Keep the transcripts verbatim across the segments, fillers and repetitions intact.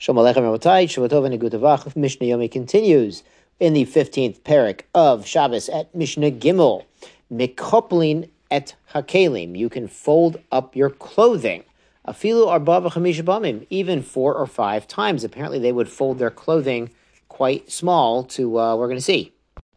Shomalech HaMemotai, Shavu Tov HaNegut HaVach. Mishnah Yomi continues in the fifteenth parak of Shabbos at Mishnah Gimel. Mekhoplin et hakelim. You can fold up your clothing. Afilu arba v'chamish bamim. Even four or five times. Apparently they would fold their clothing quite small to, uh, we're going to see.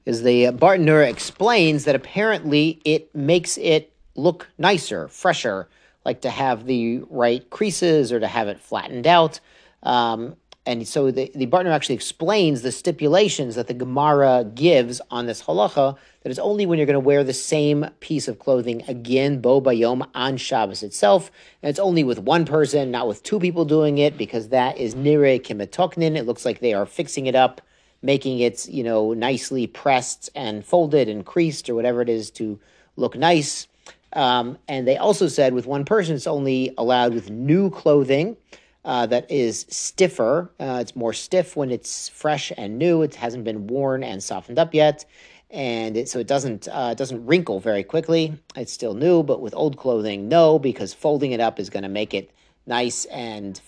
As the uh, Bartenura explains that apparently it makes it look nicer, fresher, like to have the right creases or to have it flattened out. Um, and so the, the Bartenura actually explains the stipulations that the Gemara gives on this halacha, that it's only when you're going to wear the same piece of clothing again, bo bayom, on Shabbos itself. And it's only with one person, not with two people doing it, because that is Nire Kimetoknin. It looks like they are fixing it up, making it, you know, nicely pressed and folded and creased or whatever it is to look nice. Um, and they also said with one person, it's only allowed with new clothing uh, that is stiffer. Uh, it's more stiff when it's fresh and new. It hasn't been worn and softened up yet. And it, so it doesn't uh, doesn't wrinkle very quickly. It's still new, but with old clothing, no, because folding it up is going to make it nice. And,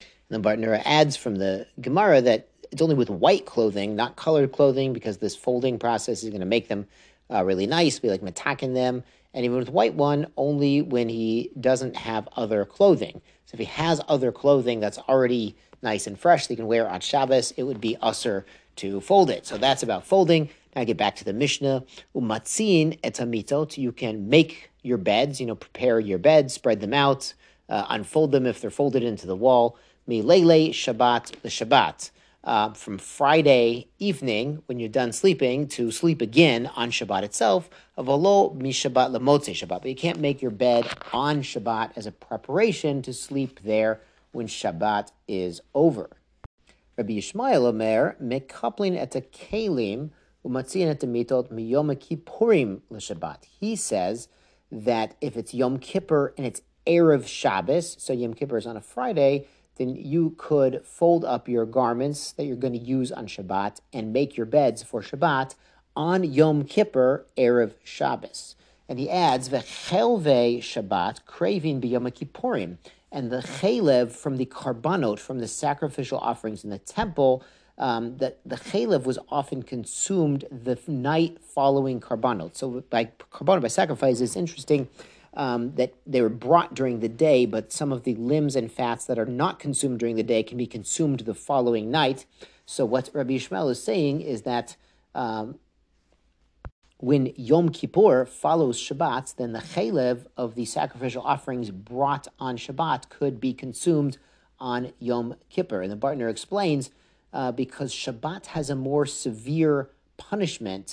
and then Bartenura adds from the Gemara that it's only with white clothing, not colored clothing, because this folding process is going to make them uh, really nice, be like metakin them. And even with white one, only when he doesn't have other clothing. So if he has other clothing that's already nice and fresh that he can wear on Shabbos, it would be usur to fold it. So that's about folding. Now get back to the Mishnah. Umatzin etamitot. You can make your beds, you know, prepare your beds, spread them out, uh, unfold them if they're folded into the wall. Melele Shabbat the Shabbat. Uh, from Friday evening, when you're done sleeping, to sleep again on Shabbat itself, avalo mishabbat lemotze Shabbat. But you can't make your bed on Shabbat as a preparation to sleep there when Shabbat is over. Rabbi Yishmael omer mekhoplin et hakelim umatzin etamitot miyom kippurim l'Shabbat. He says that if it's Yom Kippur and it's erev Shabbos, so Yom Kippur is on a Friday, then you could fold up your garments that you're going to use on Shabbat and make your beds for Shabbat on Yom Kippur, erev Shabbos. And he adds, v'chelve Shabbat, craving b'yom kippurim, and the chaylev from the karbanot, from the sacrificial offerings in the temple, um, that the chaylev was often consumed the night following karbanot. So by karbanot, by sacrifice, it's interesting Um, that they were brought during the day, but some of the limbs and fats that are not consumed during the day can be consumed the following night. So what Rabbi Yishmael is saying is that um, when Yom Kippur follows Shabbat, then the chaylev of the sacrificial offerings brought on Shabbat could be consumed on Yom Kippur. And the Bartenura explains, uh, because Shabbat has a more severe punishment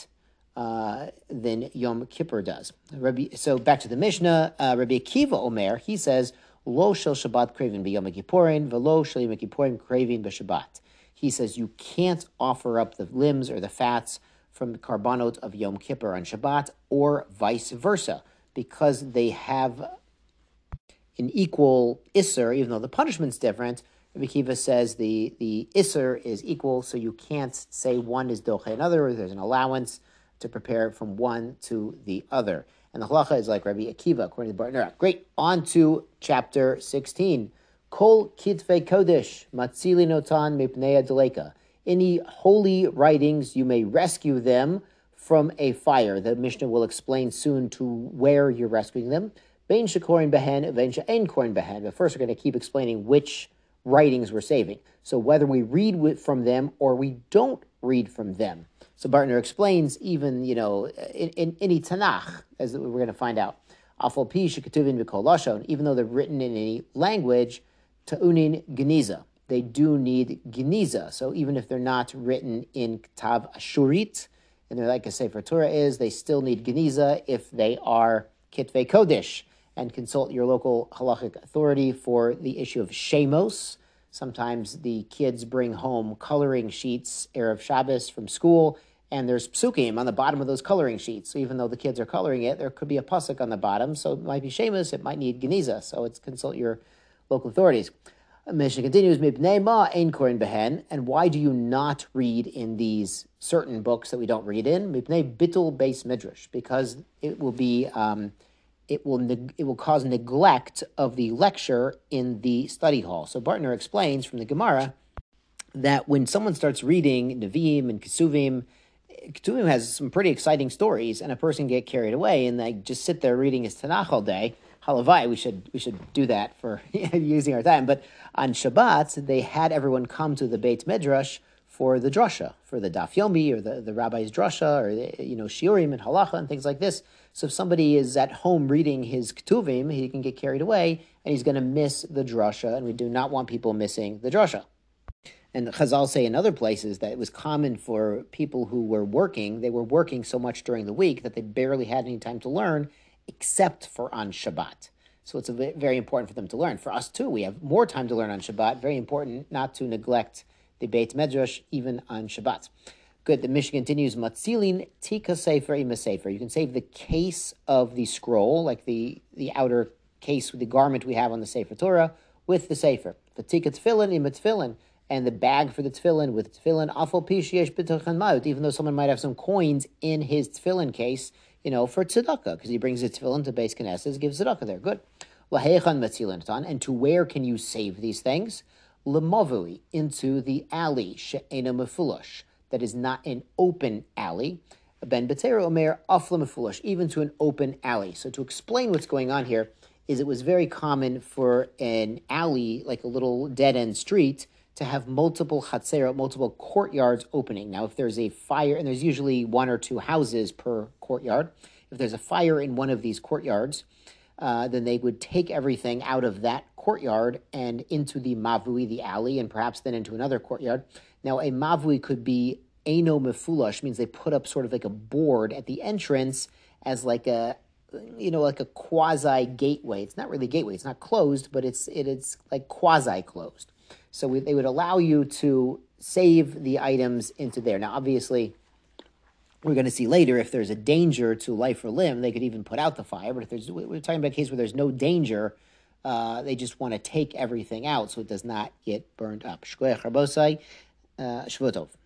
Uh, than Yom Kippur does. Rabbi, so back to the Mishnah, uh, Rabbi Akiva Omer, he says, Lo shel Shabbat craving b'yom kippurim, v'lo shel yom kippurim craving b'Shabbat. He says you can't offer up the limbs or the fats from the karbanot of Yom Kippur on Shabbat, or vice versa, because they have an equal issur, even though the punishment's different. Rabbi Akiva says the, the issur is equal, so you can't say one is doche another, or there's an allowance to prepare from one to the other. And the halacha is like Rabbi Akiva, according to the Bartenura. Great. On to chapter sixteen. Kol kitfei kodesh, matzili notan mipnei adeleka. Any holy writings, you may rescue them from a fire. The Mishnah will explain soon to where you're rescuing them. Ben she'koren behen, Ben she'en koren behen. But first we're going to keep explaining which writings we're saving. So whether we read from them or we don't read from them. So Bartenura explains, even, you know, in, in any Tanakh, as we're going to find out, even though they're written in any language, ta'unin Geniza, they do need Geniza. So even if they're not written in Ktav Ashurit, and they're like a Sefer Torah is, they still need Geniza if they are Kitvei Kodesh. And consult your local halachic authority for the issue of shemos. Sometimes the kids bring home coloring sheets, erev Shabbos, from school, and there's psukim on the bottom of those coloring sheets. So even though the kids are coloring it, there could be a pasuk on the bottom, so it might be shemus, it might need geniza, so it's consult your local authorities. Mishnah continues, mipnei ma ein koren behen, and why do you not read in these certain books that we don't read in? Mipnei bitul Beit Midrash, because it will be um, it will neg- it will cause neglect of the lecture in the study hall. So Bartenura explains from the Gemara that when someone starts reading Nevi'im and Kesuvim, Ketuvim has some pretty exciting stories, and a person get carried away and they just sit there reading his Tanakh all day. Halavai, we should we should do that for using our time. But on Shabbat, they had everyone come to the Beit Midrash for the drasha, for the daf yomi, or the, the rabbi's drasha, or the, you know shiurim and halacha and things like this. So if somebody is at home reading his Ketuvim, he can get carried away and he's going to miss the drasha, and we do not want people missing the drasha. And Chazal say in other places that it was common for people who were working, they were working so much during the week that they barely had any time to learn except for on Shabbat. So it's a bit, very important for them to learn. For us too, we have more time to learn on Shabbat. Very important not to neglect the Beit Medrash even on Shabbat. Good, the Mishnah continues, Matzilin tika sefer ima sefer. You can save the case of the scroll, like the, the outer case with the garment we have on the Sefer Torah, with the sefer. The tika tefillin ima tefillin. And the bag for the tefillin with tefillin, afal pi sheyesh b'tochen ma'ut, even though someone might have some coins in his tefillin case, you know, for tzedakah, because he brings the tefillin to Beis Knesses, gives tzedakah there. Good. L'heichan metzilin tan, and to where can you save these things? L'mavui, into the alley, she'ena mefulosh, that is not an open alley. Ben b'teira omer, af l'mefulosh, even to an open alley. So to explain what's going on here is it was very common for an alley, like a little dead-end street, to have multiple chatzerot, multiple courtyards opening. Now, if there's a fire, and there's usually one or two houses per courtyard, if there's a fire in one of these courtyards, uh, then they would take everything out of that courtyard and into the mavui, the alley, and perhaps then into another courtyard. Now, a mavui could be eno mefulosh, means they put up sort of like a board at the entrance as like a, you know, like a quasi-gateway. It's not really a gateway. It's not closed, but it's it, it's like quasi-closed. So we, they would allow you to save the items into there. Now, obviously, we're going to see later if there's a danger to life or limb, they could even put out the fire. But if there's, we're talking about a case where there's no danger, uh, they just want to take everything out so it does not get burned up. Shkoyach Rabosai, Shavu Tov.